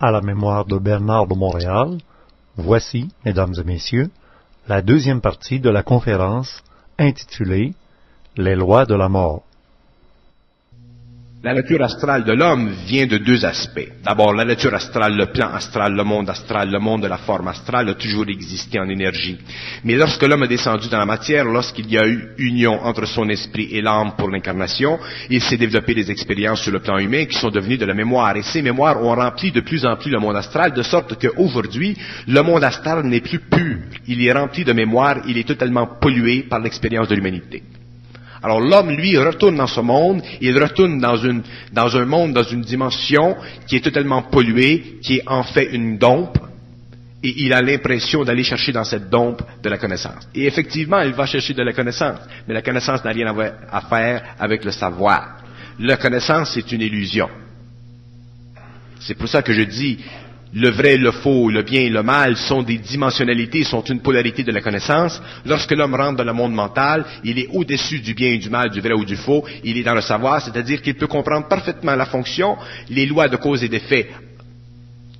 À la mémoire de Bernard de Montréal, voici, mesdames et messieurs, la deuxième partie de la conférence intitulée « Les lois de la mort ». La nature astrale de l'homme vient de deux aspects. D'abord, la nature astrale, le plan astral, le monde de la forme astrale a toujours existé en énergie. Mais lorsque l'homme est descendu dans la matière, lorsqu'il y a eu union entre son esprit et l'âme pour l'incarnation, il s'est développé des expériences sur le plan humain qui sont devenues de la mémoire. Et ces mémoires ont rempli de plus en plus le monde astral, de sorte qu'aujourd'hui, le monde astral n'est plus pur. Il est rempli de mémoire, il est totalement pollué par l'expérience de l'humanité. Alors l'homme, lui, retourne dans ce monde, il retourne dans un monde, dans une dimension qui est totalement polluée, qui est en fait une dompe, et il a l'impression d'aller chercher dans cette dompe de la connaissance. Et effectivement, il va chercher de la connaissance, mais la connaissance n'a rien à faire avec le savoir. La connaissance, c'est une illusion. C'est pour ça que je dis, le vrai, le faux, le bien et le mal sont des dimensionnalités, sont une polarité de la connaissance. Lorsque l'homme rentre dans le monde mental, il est au-dessus du bien et du mal, du vrai ou du faux. Il est dans le savoir, c'est-à-dire qu'il peut comprendre parfaitement la fonction, les lois de cause et d'effet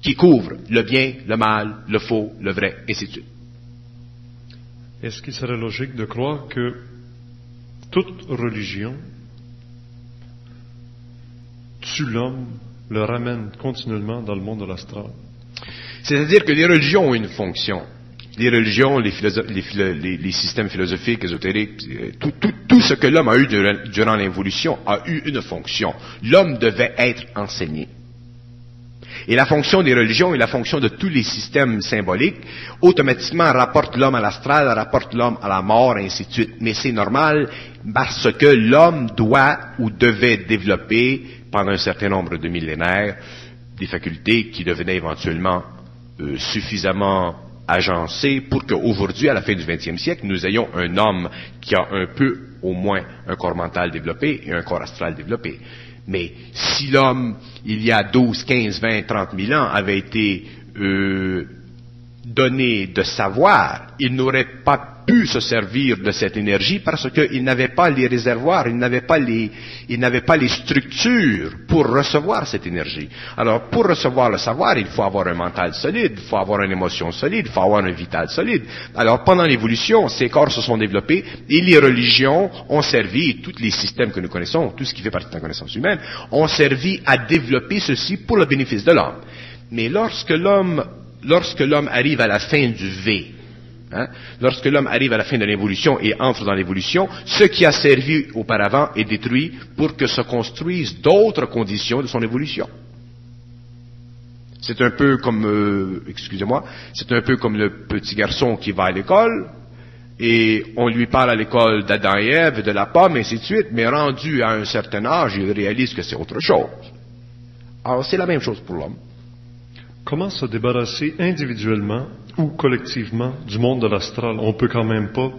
qui couvrent le bien, le mal, le faux, le vrai, et ainsi de suite. Est-ce qu'il serait logique de croire que toute religion tue l'homme, le ramène continuellement dans le monde de l'astral? C'est-à-dire que les religions ont une fonction. Les religions, les systèmes philosophiques, ésotériques, tout ce que l'homme a eu durant l'évolution a eu une fonction. L'homme devait être enseigné. Et la fonction des religions et la fonction de tous les systèmes symboliques, automatiquement rapporte l'homme à l'astral, rapporte l'homme à la mort, et ainsi de suite. Mais c'est normal parce que l'homme doit ou devait développer, pendant un certain nombre de millénaires, des facultés qui devenaient éventuellement suffisamment agencées pour qu'aujourd'hui, à la fin du 20e siècle, nous ayons un homme qui a un peu, au moins, un corps mental développé et un corps astral développé. Mais si l'homme, il y a 12, 15, 20, 30 000 ans, avait été donné de savoir, il n'aurait pas pu se servir de cette énergie parce qu'il n'avait pas les réservoirs, il n'avait pas les structures pour recevoir cette énergie. Alors, pour recevoir le savoir, il faut avoir un mental solide, il faut avoir une émotion solide, il faut avoir un vital solide. Alors, pendant l'évolution, ces corps se sont développés et les religions ont servi, tous les systèmes que nous connaissons, tout ce qui fait partie de la connaissance humaine, ont servi à développer ceci pour le bénéfice de l'homme. Mais lorsque l'homme arrive à la fin du V, lorsque l'homme arrive à la fin de l'évolution et entre dans l'évolution, ce qui a servi auparavant est détruit pour que se construisent d'autres conditions de son évolution. C'est un peu comme, excusez-moi, c'est un peu comme le petit garçon qui va à l'école et on lui parle à l'école d'Adam et Ève, de la pomme, et ainsi de suite, mais rendu à un certain âge, il réalise que c'est autre chose. Alors c'est la même chose pour l'homme. Comment se débarrasser individuellement ou collectivement du monde de l'astral? On ne peut quand même pas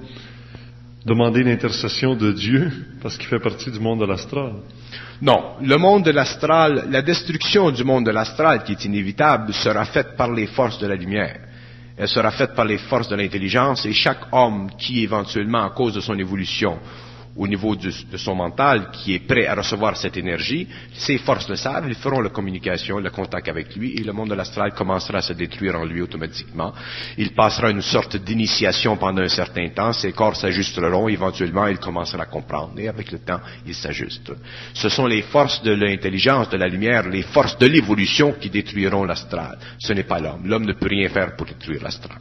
demander l'intercession de Dieu parce qu'il fait partie du monde de l'astral. Non. Le monde de l'astral, la destruction du monde de l'astral qui est inévitable sera faite par les forces de la lumière. Elle sera faite par les forces de l'intelligence et chaque homme qui éventuellement, à cause de son évolution, au niveau de son mental, qui est prêt à recevoir cette énergie, ses forces le savent, ils feront la communication, le contact avec lui, et le monde de l'astral commencera à se détruire en lui automatiquement. Il passera une sorte d'initiation pendant un certain temps, ses corps s'ajusteront, éventuellement il commencera à comprendre, et avec le temps, il s'ajuste. Ce sont les forces de l'intelligence, de la lumière, les forces de l'évolution qui détruiront l'astral. Ce n'est pas l'homme. L'homme ne peut rien faire pour détruire l'astral.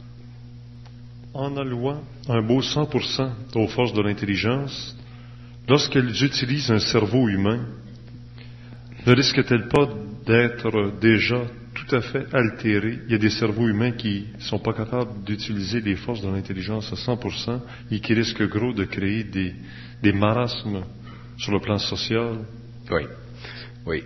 En allouant un beau 100% aux forces de l'intelligence, lorsqu'elles utilisent un cerveau humain, ne risquent-elles pas d'être déjà tout à fait altérées? Il y a des cerveaux humains qui ne sont pas capables d'utiliser les forces de l'intelligence à 100% et qui risquent gros de créer des marasmes sur le plan social. Oui. Oui.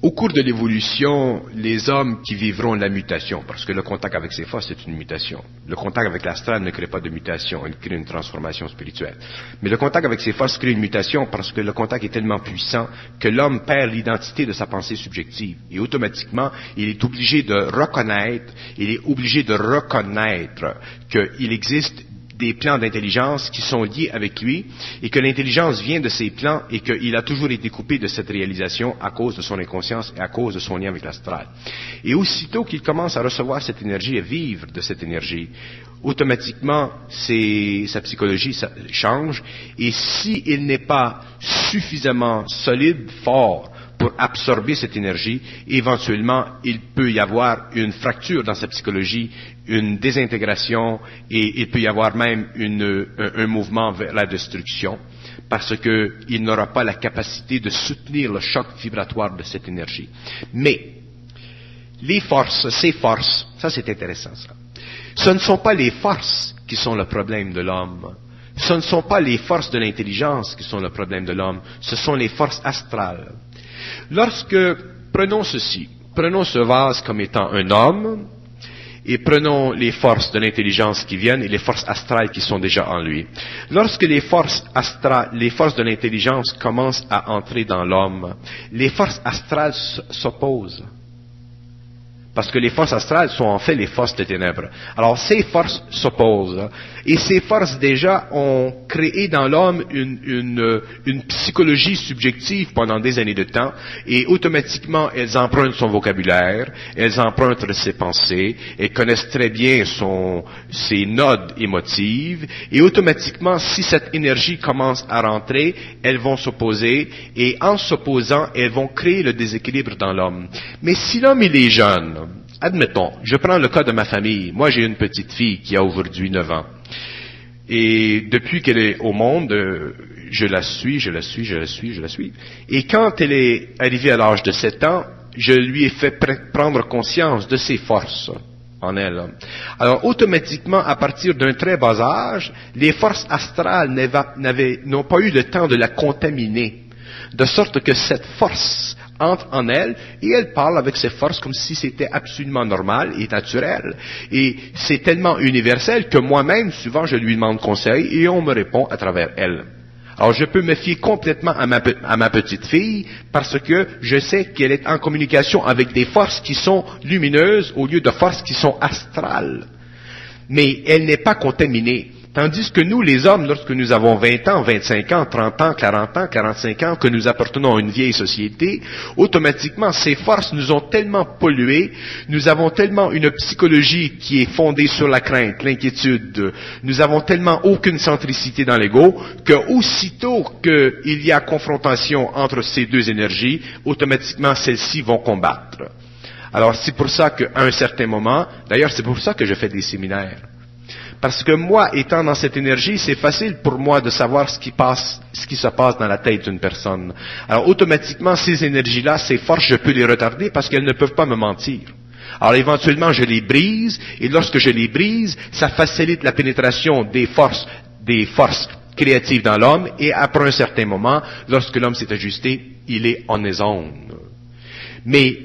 Au cours de l'évolution, les hommes qui vivront la mutation, parce que le contact avec ses forces est une mutation. Le contact avec l'astral ne crée pas de mutation, il crée une transformation spirituelle. Mais le contact avec ses forces crée une mutation parce que le contact est tellement puissant que l'homme perd l'identité de sa pensée subjective. Et automatiquement, il est obligé de reconnaître qu'il existe des plans d'intelligence qui sont liés avec lui, et que l'intelligence vient de ses plans, et qu'il a toujours été coupé de cette réalisation à cause de son inconscience et à cause de son lien avec l'astral. Et aussitôt qu'il commence à recevoir cette énergie et vivre de cette énergie, automatiquement, sa psychologie change, et s'il n'est pas suffisamment solide, fort, pour absorber cette énergie, éventuellement, il peut y avoir une fracture dans sa psychologie, une désintégration, et il peut y avoir même un mouvement vers la destruction, parce qu'il n'aura pas la capacité de soutenir le choc vibratoire de cette énergie. Mais, ces forces, ça c'est intéressant ça, ce ne sont pas les forces qui sont le problème de l'homme. Ce ne sont pas les forces de l'intelligence qui sont le problème de l'homme. Ce sont les forces astrales. Prenons ce vase comme étant un homme, et prenons les forces de l'intelligence qui viennent et les forces astrales qui sont déjà en lui. Lorsque les forces de l'intelligence commencent à entrer dans l'homme, les forces astrales s'opposent. Parce que les forces astrales sont en fait les forces des ténèbres. Alors, ces forces s'opposent. Et ces forces, déjà, ont créé dans l'homme une psychologie subjective pendant des années de temps. Et automatiquement, elles empruntent son vocabulaire, elles empruntent ses pensées, elles connaissent très bien ses nodes émotives. Et automatiquement, si cette énergie commence à rentrer, elles vont s'opposer. Et en s'opposant, elles vont créer le déséquilibre dans l'homme. Mais si l'homme, il est jeune, admettons, je prends le cas de ma famille. Moi, j'ai une petite fille qui a aujourd'hui 9 ans. Et depuis qu'elle est au monde, je la suis. Et quand elle est arrivée à l'âge de 7 ans, je lui ai fait prendre conscience de ses forces en elle. Alors, automatiquement, à partir d'un très bas âge, les forces astrales n'ont pas eu le temps de la contaminer. De sorte que cette force entre en elle, et elle parle avec ses forces comme si c'était absolument normal et naturel. Et c'est tellement universel que moi-même, souvent, je lui demande conseil et on me répond à travers elle. Alors, je peux me fier complètement à ma petite fille parce que je sais qu'elle est en communication avec des forces qui sont lumineuses au lieu de forces qui sont astrales. Mais elle n'est pas contaminée. Tandis que nous, les hommes, lorsque nous avons 20 ans, 25 ans, 30 ans, 40 ans, 45 ans, que nous appartenons à une vieille société, automatiquement, ces forces nous ont tellement pollués, nous avons tellement une psychologie qui est fondée sur la crainte, l'inquiétude, nous avons tellement aucune centricité dans l'ego, que aussitôt qu'il y a confrontation entre ces deux énergies, automatiquement, celles-ci vont combattre. Alors, c'est pour ça qu'à un certain moment, d'ailleurs, c'est pour ça que je fais des séminaires. Parce que moi, étant dans cette énergie, c'est facile pour moi de savoir ce qui se passe dans la tête d'une personne. Alors, automatiquement, ces énergies-là, ces forces, je peux les retarder parce qu'elles ne peuvent pas me mentir. Alors, éventuellement, je les brise, et lorsque je les brise, ça facilite la pénétration des forces créatives dans l'homme, et après un certain moment, lorsque l'homme s'est ajusté, il est en aisance. Mais,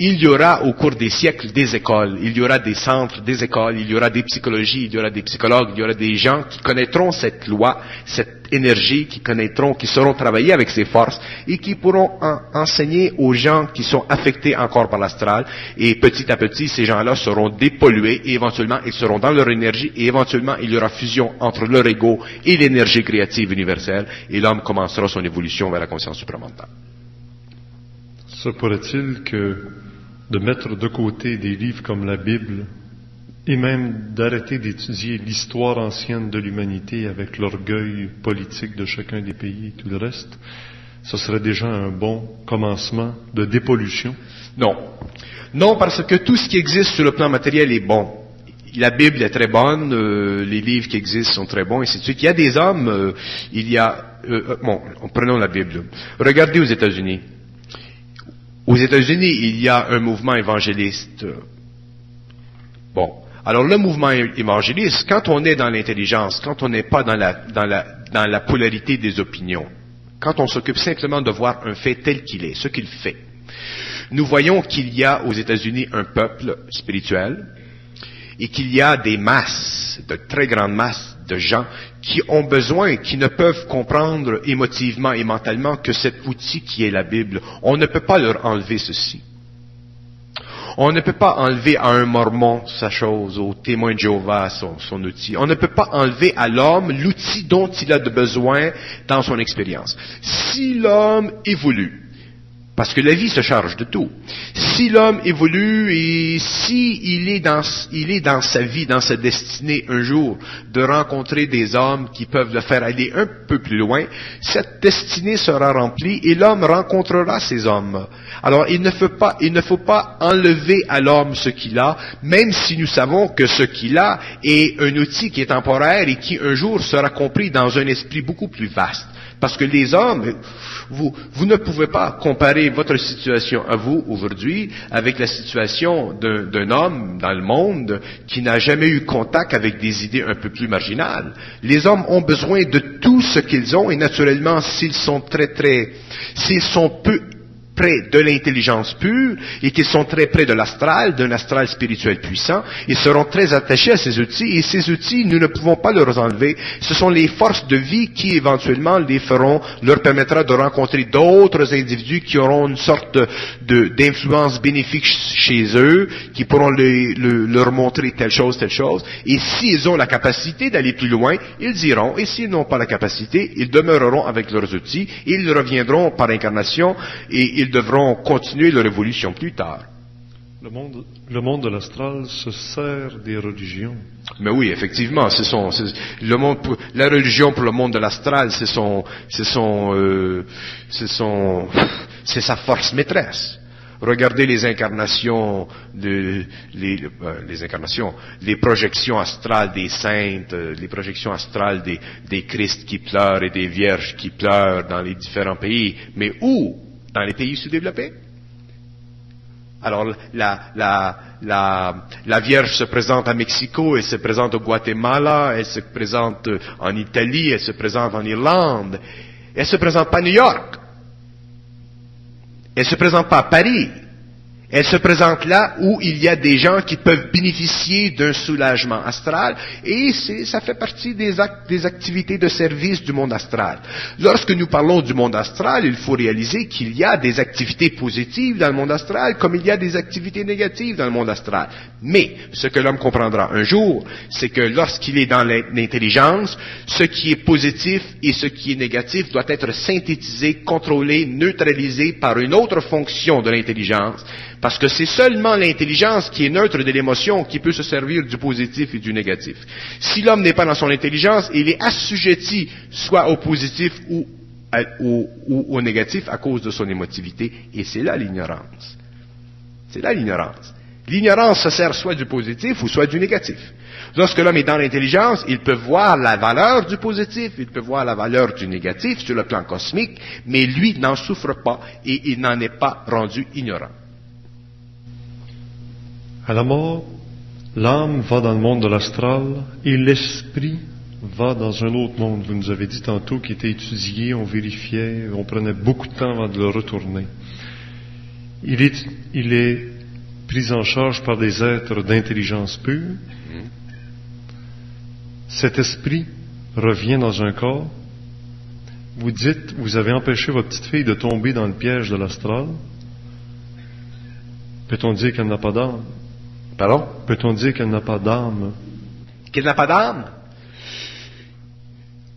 il y aura au cours des siècles des écoles, il y aura des centres, des écoles, il y aura des psychologies, il y aura des psychologues, il y aura des gens qui connaîtront cette loi, cette énergie, qui sauront travailler avec ces forces et qui pourront enseigner aux gens qui sont affectés encore par l'astral. Et petit à petit, ces gens-là seront dépollués et éventuellement, ils seront dans leur énergie et éventuellement, il y aura fusion entre leur ego et l'énergie créative universelle et l'homme commencera son évolution vers la conscience supramentale. Ça pourrait-il que de mettre de côté des livres comme la Bible et même d'arrêter d'étudier l'histoire ancienne de l'humanité avec l'orgueil politique de chacun des pays et tout le reste, ce serait déjà un bon commencement de dépollution? Non. Non, parce que tout ce qui existe sur le plan matériel est bon. La Bible est très bonne, les livres qui existent sont très bons, et ainsi de suite. Il y a des hommes, prenons la Bible. Regardez aux États-Unis. Aux États-Unis, il y a un mouvement évangéliste. Bon. Alors, le mouvement évangéliste, quand on est dans l'intelligence, quand on n'est pas dans la polarité des opinions, quand on s'occupe simplement de voir un fait tel qu'il est, ce qu'il fait, nous voyons qu'il y a aux États-Unis un peuple spirituel et qu'il y a des masses, de très grandes masses de gens qui ont besoin, qui ne peuvent comprendre émotivement et mentalement que cet outil qui est la Bible. On ne peut pas leur enlever ceci. On ne peut pas enlever à un mormon sa chose, au témoin de Jéhovah son outil. On ne peut pas enlever à l'homme l'outil dont il a besoin dans son expérience. Si l'homme évolue, parce que la vie se charge de tout. Si l'homme évolue et si il est dans sa vie, dans sa destinée un jour, de rencontrer des hommes qui peuvent le faire aller un peu plus loin, cette destinée sera remplie et l'homme rencontrera ces hommes. Alors il ne faut pas enlever à l'homme ce qu'il a, même si nous savons que ce qu'il a est un outil qui est temporaire et qui un jour sera compris dans un esprit beaucoup plus vaste. Parce que les hommes, vous ne pouvez pas comparer votre situation à vous aujourd'hui avec la situation d'un homme dans le monde qui n'a jamais eu contact avec des idées un peu plus marginales. Les hommes ont besoin de tout ce qu'ils ont et naturellement, s'ils sont peu près de l'intelligence pure et qu'ils sont très près de l'astral, d'un astral spirituel puissant, ils seront très attachés à ces outils et ces outils, nous ne pouvons pas leur enlever. Ce sont les forces de vie qui éventuellement leur permettra de rencontrer d'autres individus qui auront une sorte d'influence bénéfique chez eux, qui pourront leur montrer telle chose et s'ils ont la capacité d'aller plus loin, ils iront et s'ils n'ont pas la capacité, ils demeureront avec leurs outils, ils reviendront par incarnation et ils devront continuer leur évolution plus tard. Le monde de l'astral se sert des religions. Mais oui, effectivement, la religion pour le monde de l'astral, c'est sa force maîtresse. Regardez les projections astrales des saintes, les projections astrales des Christs qui pleurent et des vierges qui pleurent dans les différents pays. Mais où? Dans les pays sous-développés. Alors, la Vierge se présente à Mexico, elle se présente au Guatemala, elle se présente en Italie, elle se présente en Irlande. Elle ne se présente pas à New York. Elle ne se présente pas à Paris. Elle se présente là où il y a des gens qui peuvent bénéficier d'un soulagement astral et ça fait partie des activités de service du monde astral. Lorsque nous parlons du monde astral, il faut réaliser qu'il y a des activités positives dans le monde astral comme il y a des activités négatives dans le monde astral. Mais ce que l'homme comprendra un jour, c'est que lorsqu'il est dans l'intelligence, ce qui est positif et ce qui est négatif doit être synthétisé, contrôlé, neutralisé par une autre fonction de l'intelligence. Parce que c'est seulement l'intelligence qui est neutre de l'émotion qui peut se servir du positif et du négatif. Si l'homme n'est pas dans son intelligence, il est assujetti soit au positif ou au négatif à cause de son émotivité. Et c'est là l'ignorance. C'est là l'ignorance. L'ignorance se sert soit du positif ou soit du négatif. Lorsque l'homme est dans l'intelligence, il peut voir la valeur du positif, il peut voir la valeur du négatif sur le plan cosmique, mais lui n'en souffre pas et il n'en est pas rendu ignorant. À la mort, l'âme va dans le monde de l'astral et l'esprit va dans un autre monde. Vous nous avez dit tantôt qu'il était étudié, on vérifiait, on prenait beaucoup de temps avant de le retourner. Il est pris en charge par des êtres d'intelligence pure. Cet esprit revient dans un corps. Vous dites, vous avez empêché votre petite fille de tomber dans le piège de l'astral. Peut-on dire qu'elle n'a pas d'âme? Pardon? Peut-on dire qu'elle n'a pas d'âme? Qu'elle n'a pas d'âme?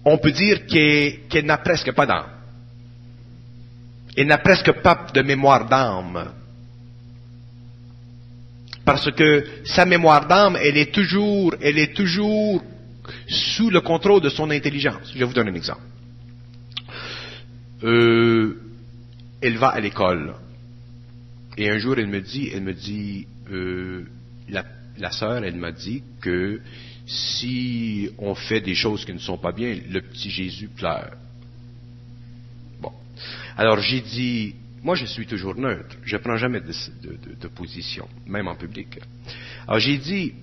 On peut dire qu'elle n'a presque pas d'âme. Elle n'a presque pas de mémoire d'âme. Parce que sa mémoire d'âme, elle est toujours sous le contrôle de son intelligence. Je vous donne un exemple. Elle va à l'école. Et un jour, la sœur, elle m'a dit que si on fait des choses qui ne sont pas bien, le petit Jésus pleure. Bon. Alors, j'ai dit, moi, je suis toujours neutre. Je ne prends jamais de position, même en public. Alors, j'ai dit,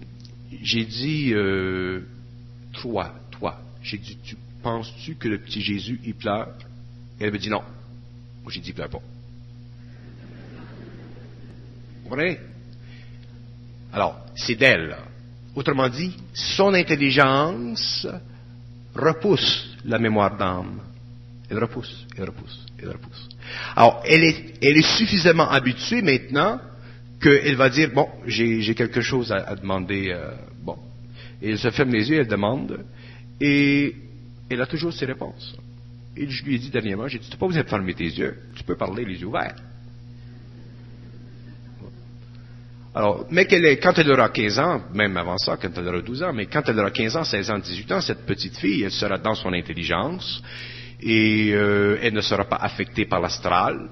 tu penses-tu que le petit Jésus, il pleure? Et elle me dit non. Moi, j'ai dit, pleure pas. Vous comprenez? Alors, c'est d'elle. Autrement dit, son intelligence repousse la mémoire d'âme. Elle repousse, elle repousse, elle repousse. Alors, elle est suffisamment habituée maintenant qu'elle va dire, bon, j'ai quelque chose à demander, bon. Et elle se ferme les yeux, elle demande, et elle a toujours ses réponses. Et je lui ai dit dernièrement, j'ai dit, tu n'as pas besoin de fermer tes yeux, tu peux parler les yeux ouverts. Alors, mais quand elle aura 15 ans, même avant ça, quand elle aura 12 ans, mais quand elle aura 15 ans, 16 ans, 18 ans, cette petite fille, elle sera dans son intelligence, et elle ne sera pas affectée par l'astral,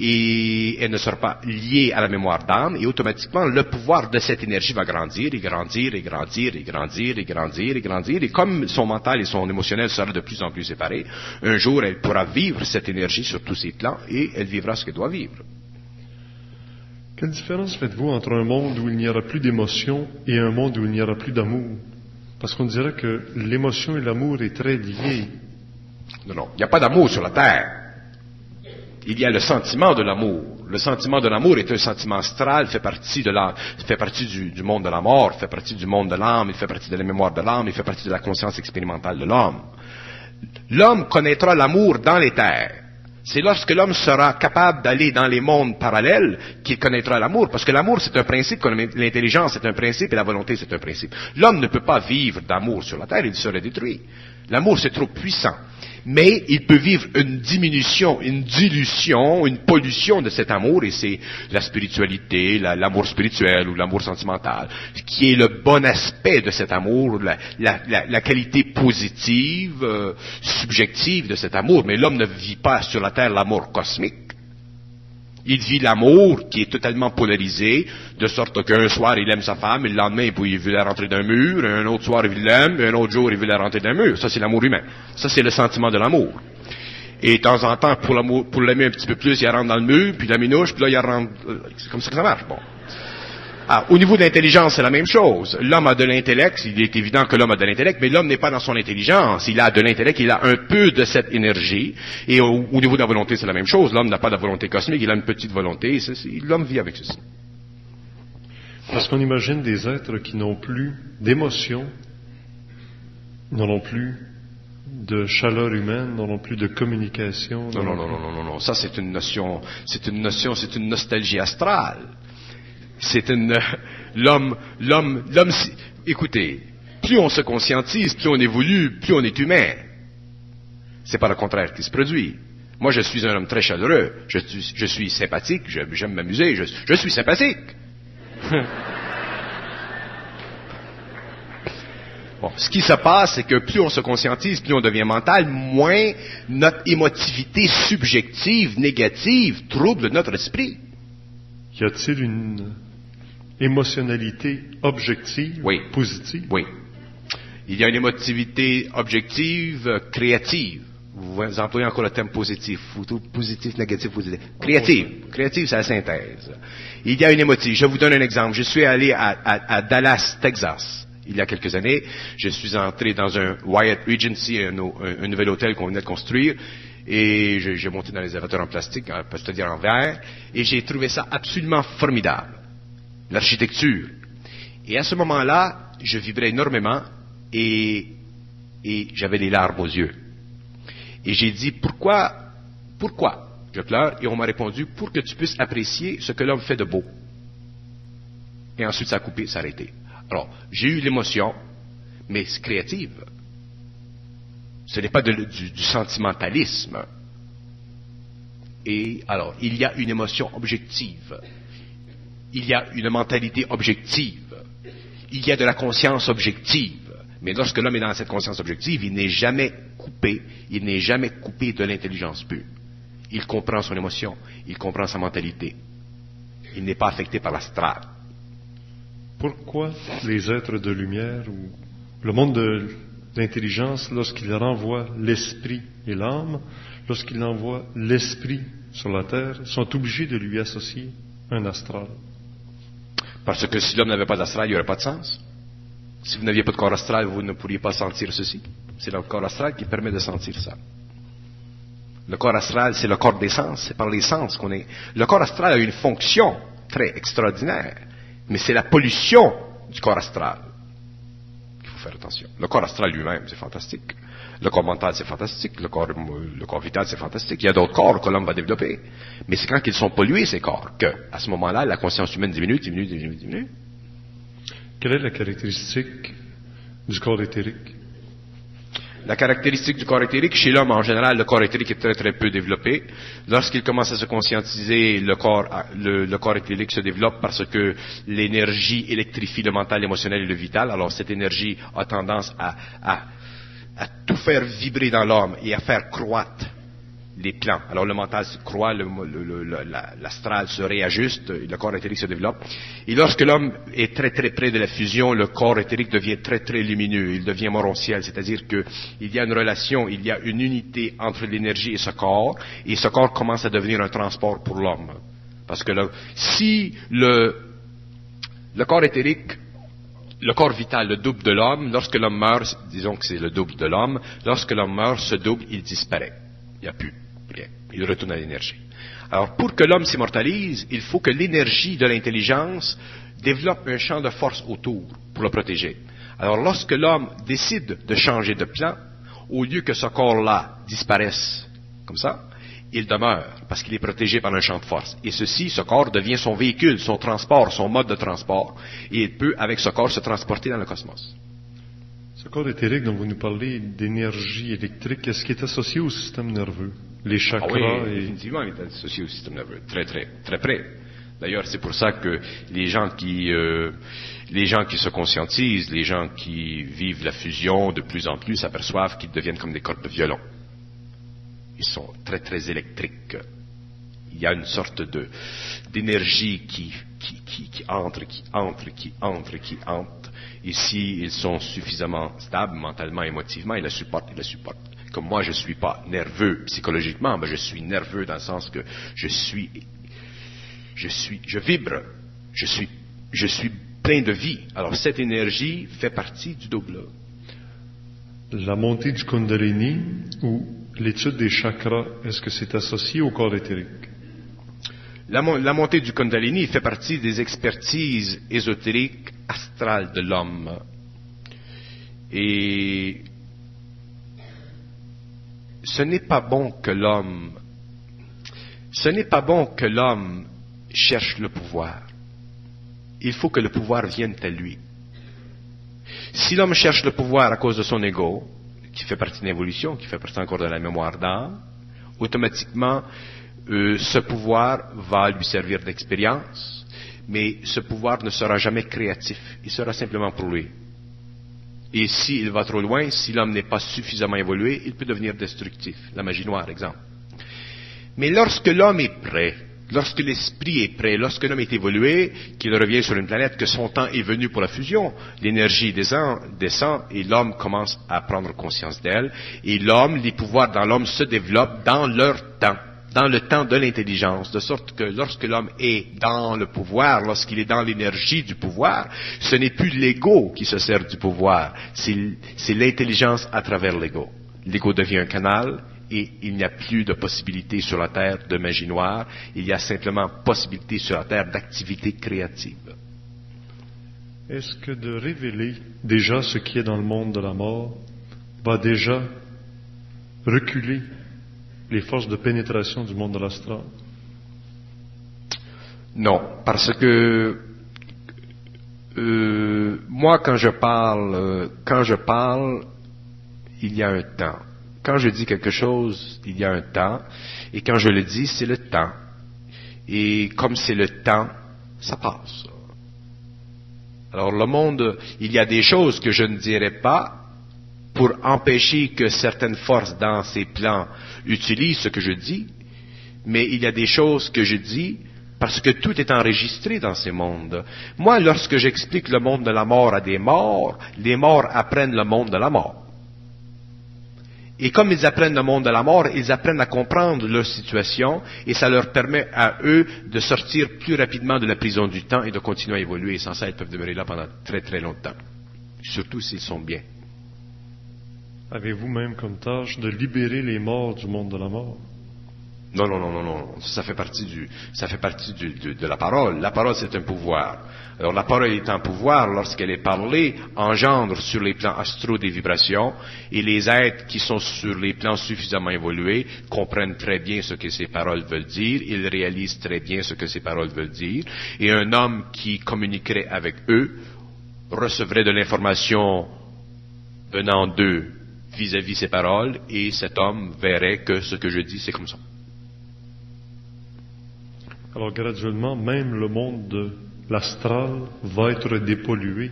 et elle ne sera pas liée à la mémoire d'âme, et automatiquement, le pouvoir de cette énergie va grandir, et grandir, et grandir, et grandir, et grandir, et grandir, et comme son mental et son émotionnel seront de plus en plus séparés, un jour, elle pourra vivre cette énergie sur tous ses plans, et elle vivra ce qu'elle doit vivre. Quelle différence faites-vous entre un monde où il n'y aura plus d'émotion et un monde où il n'y aura plus d'amour? Parce qu'on dirait que l'émotion et l'amour est très lié. Non, non. Il n'y a pas d'amour sur la Terre. Il y a le sentiment de l'amour. Le sentiment de l'amour est un sentiment astral, fait partie de l'âme, fait partie du monde de la mort, fait partie du monde de l'âme, il fait partie de la mémoire de l'âme, il fait partie de la conscience expérimentale de l'homme. L'homme connaîtra l'amour dans les terres. C'est lorsque l'homme sera capable d'aller dans les mondes parallèles qu'il connaîtra l'amour. Parce que l'amour, c'est un principe, l'intelligence, c'est un principe, et la volonté, c'est un principe. L'homme ne peut pas vivre d'amour sur la terre, il serait détruit. L'amour, c'est trop puissant. Mais il peut vivre une diminution, une dilution, une pollution de cet amour, et c'est la spiritualité, l'amour spirituel ou l'amour sentimental, qui est le bon aspect de cet amour, la qualité positive, subjective de cet amour. Mais l'homme ne vit pas sur la terre l'amour cosmique. Il vit l'amour qui est totalement polarisé, de sorte qu'un soir, il aime sa femme, et le lendemain, il veut la rentrer d'un mur, un autre soir, il l'aime, un autre jour, il veut la rentrer d'un mur. Ça, c'est l'amour humain. Ça, c'est le sentiment de l'amour. Et de temps en temps, pour l'aimer un petit peu plus, il rentre dans le mur, puis la minouche, puis là, il rentre... C'est comme ça que ça marche, bon. Ah, au niveau de l'intelligence, c'est la même chose. L'homme a de l'intellect, il est évident que l'homme a de l'intellect, mais l'homme n'est pas dans son intelligence. Il a de l'intellect, il a un peu de cette énergie. Et au niveau de la volonté, c'est la même chose. L'homme n'a pas de volonté cosmique, il a une petite volonté. L'homme vit avec ceci. Parce qu'on imagine des êtres qui n'ont plus d'émotion, n'auront plus de chaleur humaine, n'auront plus de communication. Non, non, non, non, non, non, non. Ça, c'est une nostalgie astrale. L'homme, écoutez, plus on se conscientise, plus on évolue, plus on est humain. C'est pas le contraire qui se produit. Moi, je suis un homme très chaleureux. Je suis sympathique. J'aime m'amuser. Je suis sympathique. Bon, ce qui se passe, c'est que plus on se conscientise, plus on devient mental, moins notre émotivité subjective, négative, trouble notre esprit. Y a-t-il une émotionnalité objective, oui. Positive? Oui. Il y a une émotivité objective, créative. Vous employez encore le terme positif, positif, négatif, positif. Créative. Créative, c'est la synthèse. Il y a une émotive. Je vous donne un exemple. Je suis allé à Dallas, Texas, il y a quelques années. Je suis entré dans un Wyatt Regency, un nouvel hôtel qu'on venait de construire. Et j'ai monté dans les avatars en plastique, c'est-à-dire en verre, et j'ai trouvé ça absolument formidable, l'architecture. Et à ce moment-là, je vibrais énormément, et j'avais les larmes aux yeux. Et j'ai dit, pourquoi je pleure? Et on m'a répondu, pour que tu puisses apprécier ce que l'homme fait de beau. Et ensuite, ça a coupé, ça a arrêté. Alors, j'ai eu l'émotion, mais c'est créative. Ce n'est pas du sentimentalisme. Et alors, il y a une émotion objective. Il y a une mentalité objective. Il y a de la conscience objective. Mais lorsque l'homme est dans cette conscience objective, il n'est jamais coupé. Il n'est jamais coupé de l'intelligence pure. Il comprend son émotion. Il comprend sa mentalité. Il n'est pas affecté par l'astral. Pourquoi les êtres de lumière ou le monde de... L'intelligence, lorsqu'il renvoie l'esprit et l'âme, lorsqu'il envoie l'esprit sur la terre, sont obligés de lui associer un astral. Parce que si l'homme n'avait pas d'astral, il n'y aurait pas de sens. Si vous n'aviez pas de corps astral, vous ne pourriez pas sentir ceci. C'est le corps astral qui permet de sentir ça. Le corps astral, c'est le corps des sens. C'est par les sens qu'on est. Le corps astral a une fonction très extraordinaire, mais c'est la pollution du corps astral. faire attention. Le corps astral lui-même, c'est fantastique. Le corps mental, c'est fantastique. Le corps vital, c'est fantastique. Il y a d'autres corps que l'homme va développer. Mais c'est quand ils sont pollués, ces corps, que, à ce moment-là, la conscience humaine diminue. Quelle est la caractéristique du corps éthérique? La caractéristique du corps éthérique, chez l'homme en général, le corps éthérique est très très peu développé. Lorsqu'il commence à se conscientiser, le corps éthérique se développe parce que l'énergie électrifie le mental, l'émotionnel et le vital. Alors cette énergie a tendance à tout faire vibrer dans l'homme et à faire croître les plans. Alors le mental se croît, l'astral se réajuste, le corps éthérique se développe. Et lorsque l'homme est très très près de la fusion, le corps éthérique devient très très lumineux, il devient morontiel, c'est-à-dire que il y a une relation, il y a une unité entre l'énergie et ce corps commence à devenir un transport pour l'homme. Parce que si le corps éthérique, le corps vital, le double de l'homme, lorsque l'homme meurt, disons que c'est le double de l'homme, lorsque l'homme meurt, ce double, il disparaît. Il n'y a plus rien. Il retourne à l'énergie. Alors, pour que l'homme s'immortalise, il faut que l'énergie de l'intelligence développe un champ de force autour pour le protéger. Alors, lorsque l'homme décide de changer de plan, au lieu que ce corps-là disparaisse comme ça, il demeure parce qu'il est protégé par un champ de force. Et ceci, ce corps devient son véhicule, son transport, son mode de transport. Et il peut, avec ce corps, se transporter dans le cosmos. Ce corps éthérique dont vous nous parlez d'énergie électrique, est-ce qu'il est associé au système nerveux? Les chakras oui, effectivement, il est associé au système nerveux. Très, très, très près. D'ailleurs, c'est pour ça que les gens qui se conscientisent, les gens qui vivent la fusion de plus en plus s'aperçoivent qu'ils deviennent comme des corps de violon. Ils sont très, très électriques. Il y a une sorte d'énergie qui entre. Et s'ils sont suffisamment stables mentalement, émotivement, ils la supportent. Comme moi, je ne suis pas nerveux psychologiquement, mais je suis nerveux dans le sens que je vibre, je suis plein de vie. Alors, cette énergie fait partie du double. La montée du Kundalini ou l'étude des chakras, est-ce que c'est associé au corps éthérique? La montée du Kundalini fait partie des expertises ésotériques astrales de l'homme. Et ce n'est pas bon que l'homme cherche le pouvoir. Il faut que le pouvoir vienne à lui. Si l'homme cherche le pouvoir à cause de son ego, qui fait partie de l'évolution, qui fait partie encore de la mémoire d'âme, automatiquement, ce pouvoir va lui servir d'expérience, mais ce pouvoir ne sera jamais créatif. Il sera simplement pour lui. Et s'il va trop loin, si l'homme n'est pas suffisamment évolué, il peut devenir destructif. La magie noire, exemple. Mais lorsque l'homme est prêt, lorsque l'esprit est prêt, lorsque l'homme est évolué, qu'il revient sur une planète, que son temps est venu pour la fusion, l'énergie descend et l'homme commence à prendre conscience d'elle. Et l'homme, les pouvoirs dans l'homme se développent dans leur temps. Dans le temps de l'intelligence, de sorte que lorsque l'homme est dans le pouvoir, lorsqu'il est dans l'énergie du pouvoir, ce n'est plus l'ego qui se sert du pouvoir, c'est l'intelligence à travers l'ego. L'ego devient un canal et il n'y a plus de possibilité sur la Terre de magie noire, il y a simplement possibilité sur la Terre d'activité créative. Est-ce que de révéler déjà ce qui est dans le monde de la mort va déjà reculer les forces de pénétration du monde de l'astral? Non, parce que moi, quand je parle, il y a un temps. Quand je dis quelque chose, il y a un temps. Et quand je le dis, c'est le temps. Et comme c'est le temps, ça passe. Alors le monde, il y a des choses que je ne dirai pas, pour empêcher que certaines forces dans ces plans utilisent ce que je dis, mais il y a des choses que je dis parce que tout est enregistré dans ces mondes. Moi, lorsque j'explique le monde de la mort à des morts, les morts apprennent le monde de la mort. Et comme ils apprennent le monde de la mort, ils apprennent à comprendre leur situation et ça leur permet à eux de sortir plus rapidement de la prison du temps et de continuer à évoluer. Et sans ça, ils peuvent demeurer là pendant très très longtemps, surtout s'ils sont bien. Avez-vous même comme tâche de libérer les morts du monde de la mort? Non. Ça fait partie de la parole. La parole, c'est un pouvoir. Alors, la parole est un pouvoir lorsqu'elle est parlée, engendre sur les plans astraux des vibrations, et les êtres qui sont sur les plans suffisamment évolués comprennent très bien ce que ces paroles veulent dire, ils réalisent très bien ce que ces paroles veulent dire, et un homme qui communiquerait avec eux recevrait de l'information venant d'eux vis-à-vis ces paroles, et cet homme verrait que ce que je dis, c'est comme ça. Alors, graduellement, même le monde de l'astral va être dépollué.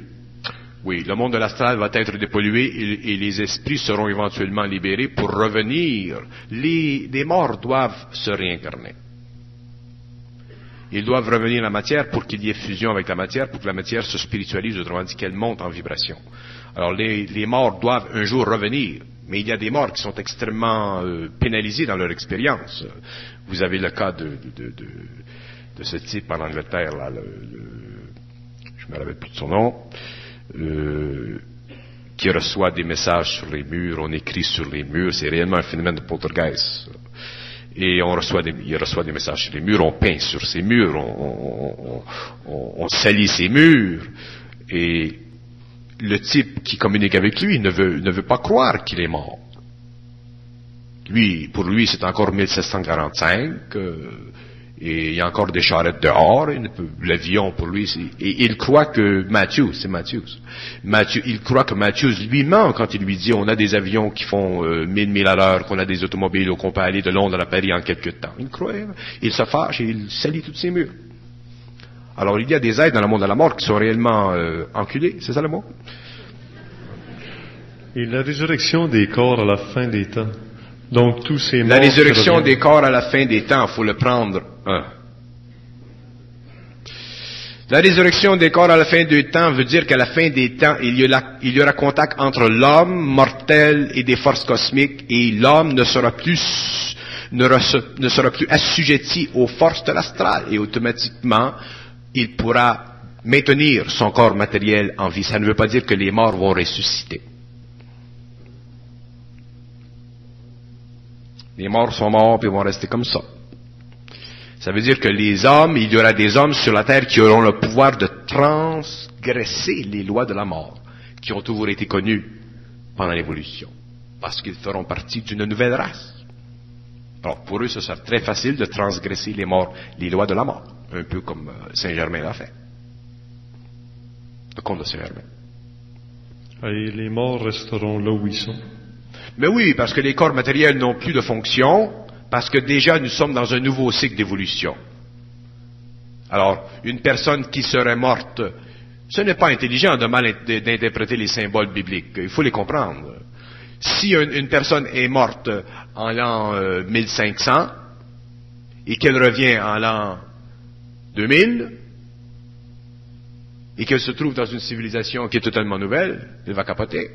Oui, le monde de l'astral va être dépollué et les esprits seront éventuellement libérés pour revenir. Les morts doivent se réincarner. Ils doivent revenir à la matière pour qu'il y ait fusion avec la matière, pour que la matière se spiritualise, autrement dit qu'elle monte en vibration. Alors, les morts doivent un jour revenir. Mais il y a des morts qui sont extrêmement pénalisés dans leur expérience. Vous avez le cas de ce type en Angleterre, là, je me rappelle plus de son nom, qui reçoit des messages sur les murs, on écrit sur les murs, c'est réellement un phénomène de poltergeist. Et il reçoit des messages sur les murs, on peint sur ces murs, on salit ces murs, et le type qui communique avec lui ne veut pas croire qu'il est mort. Lui, pour lui, c'est encore 1745, et il y a encore des charrettes dehors, l'avion pour lui, et il croit que Matthews, il croit que Matthews lui ment quand il lui dit on a des avions qui font 1000 milles à l'heure, qu'on a des automobiles, qu'on peut aller de Londres à Paris en quelques temps. Il croit, il se fâche et il salit tous ses murs. Alors, il y a des êtres dans le monde de la mort qui sont réellement enculés, c'est ça le mot? Et la résurrection des corps à la fin des temps. Donc, tous ces morts... La résurrection des corps à la fin des temps, il faut le prendre. La résurrection des corps à la fin des temps veut dire qu'à la fin des temps, il y aura contact entre l'homme mortel et des forces cosmiques, et l'homme ne sera plus assujetti aux forces de l'astral, et automatiquement... il pourra maintenir son corps matériel en vie. Ça ne veut pas dire que les morts vont ressusciter. Les morts sont morts et vont rester comme ça. Ça veut dire que les hommes, il y aura des hommes sur la terre qui auront le pouvoir de transgresser les lois de la mort, qui ont toujours été connues pendant l'évolution, parce qu'ils feront partie d'une nouvelle race. Alors, pour eux, ce sera très facile de transgresser les lois de la mort, un peu comme Saint-Germain l'a fait. Le comte de Saint-Germain. Et les morts resteront là où ils sont. Mais oui, parce que les corps matériels n'ont plus de fonction, parce que déjà nous sommes dans un nouveau cycle d'évolution. Alors, une personne qui serait morte, ce n'est pas intelligent de mal d'interpréter les symboles bibliques. Il faut les comprendre. Si une personne est morte en l'an 1500 et qu'elle revient en l'an 2000 et qu'elle se trouve dans une civilisation qui est totalement nouvelle, elle va capoter.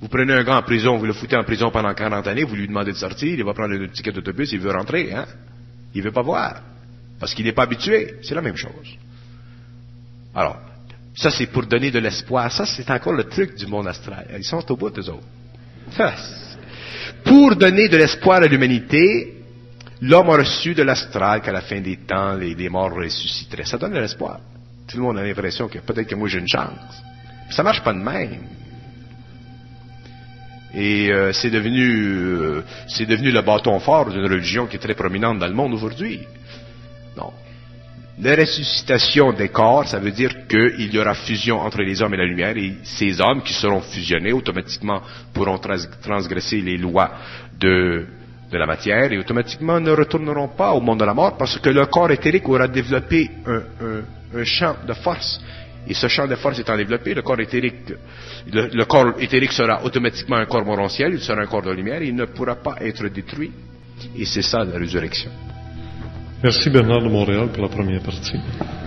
Vous prenez un gars en prison, vous le foutez en prison pendant 40 années, vous lui demandez de sortir, il va prendre une ticket d'autobus, il veut rentrer, hein? Il veut pas voir, parce qu'il n'est pas habitué. C'est la même chose. Alors, ça, c'est pour donner de l'espoir. Ça, c'est encore le truc du monde astral. Ils sont au bout, eux autres. Pour donner de l'espoir à l'humanité, l'homme a reçu de l'astral qu'à la fin des temps, les morts ressusciteraient. Ça donne de l'espoir. Tout le monde a l'impression que peut-être que moi, j'ai une chance. Ça marche pas de même. Et c'est devenu le bâton fort d'une religion qui est très prominente dans le monde aujourd'hui. Non. La ressuscitation des corps, ça veut dire qu'il y aura fusion entre les hommes et la lumière, et ces hommes qui seront fusionnés automatiquement pourront transgresser les lois de la matière, et automatiquement ne retourneront pas au monde de la mort, parce que le corps éthérique aura développé un champ de force. Et ce champ de force étant développé, le corps éthérique sera automatiquement un corps morontiel, il sera un corps de lumière, et il ne pourra pas être détruit. Et c'est ça la résurrection. Merci Bernard de Montréal pour la première partie.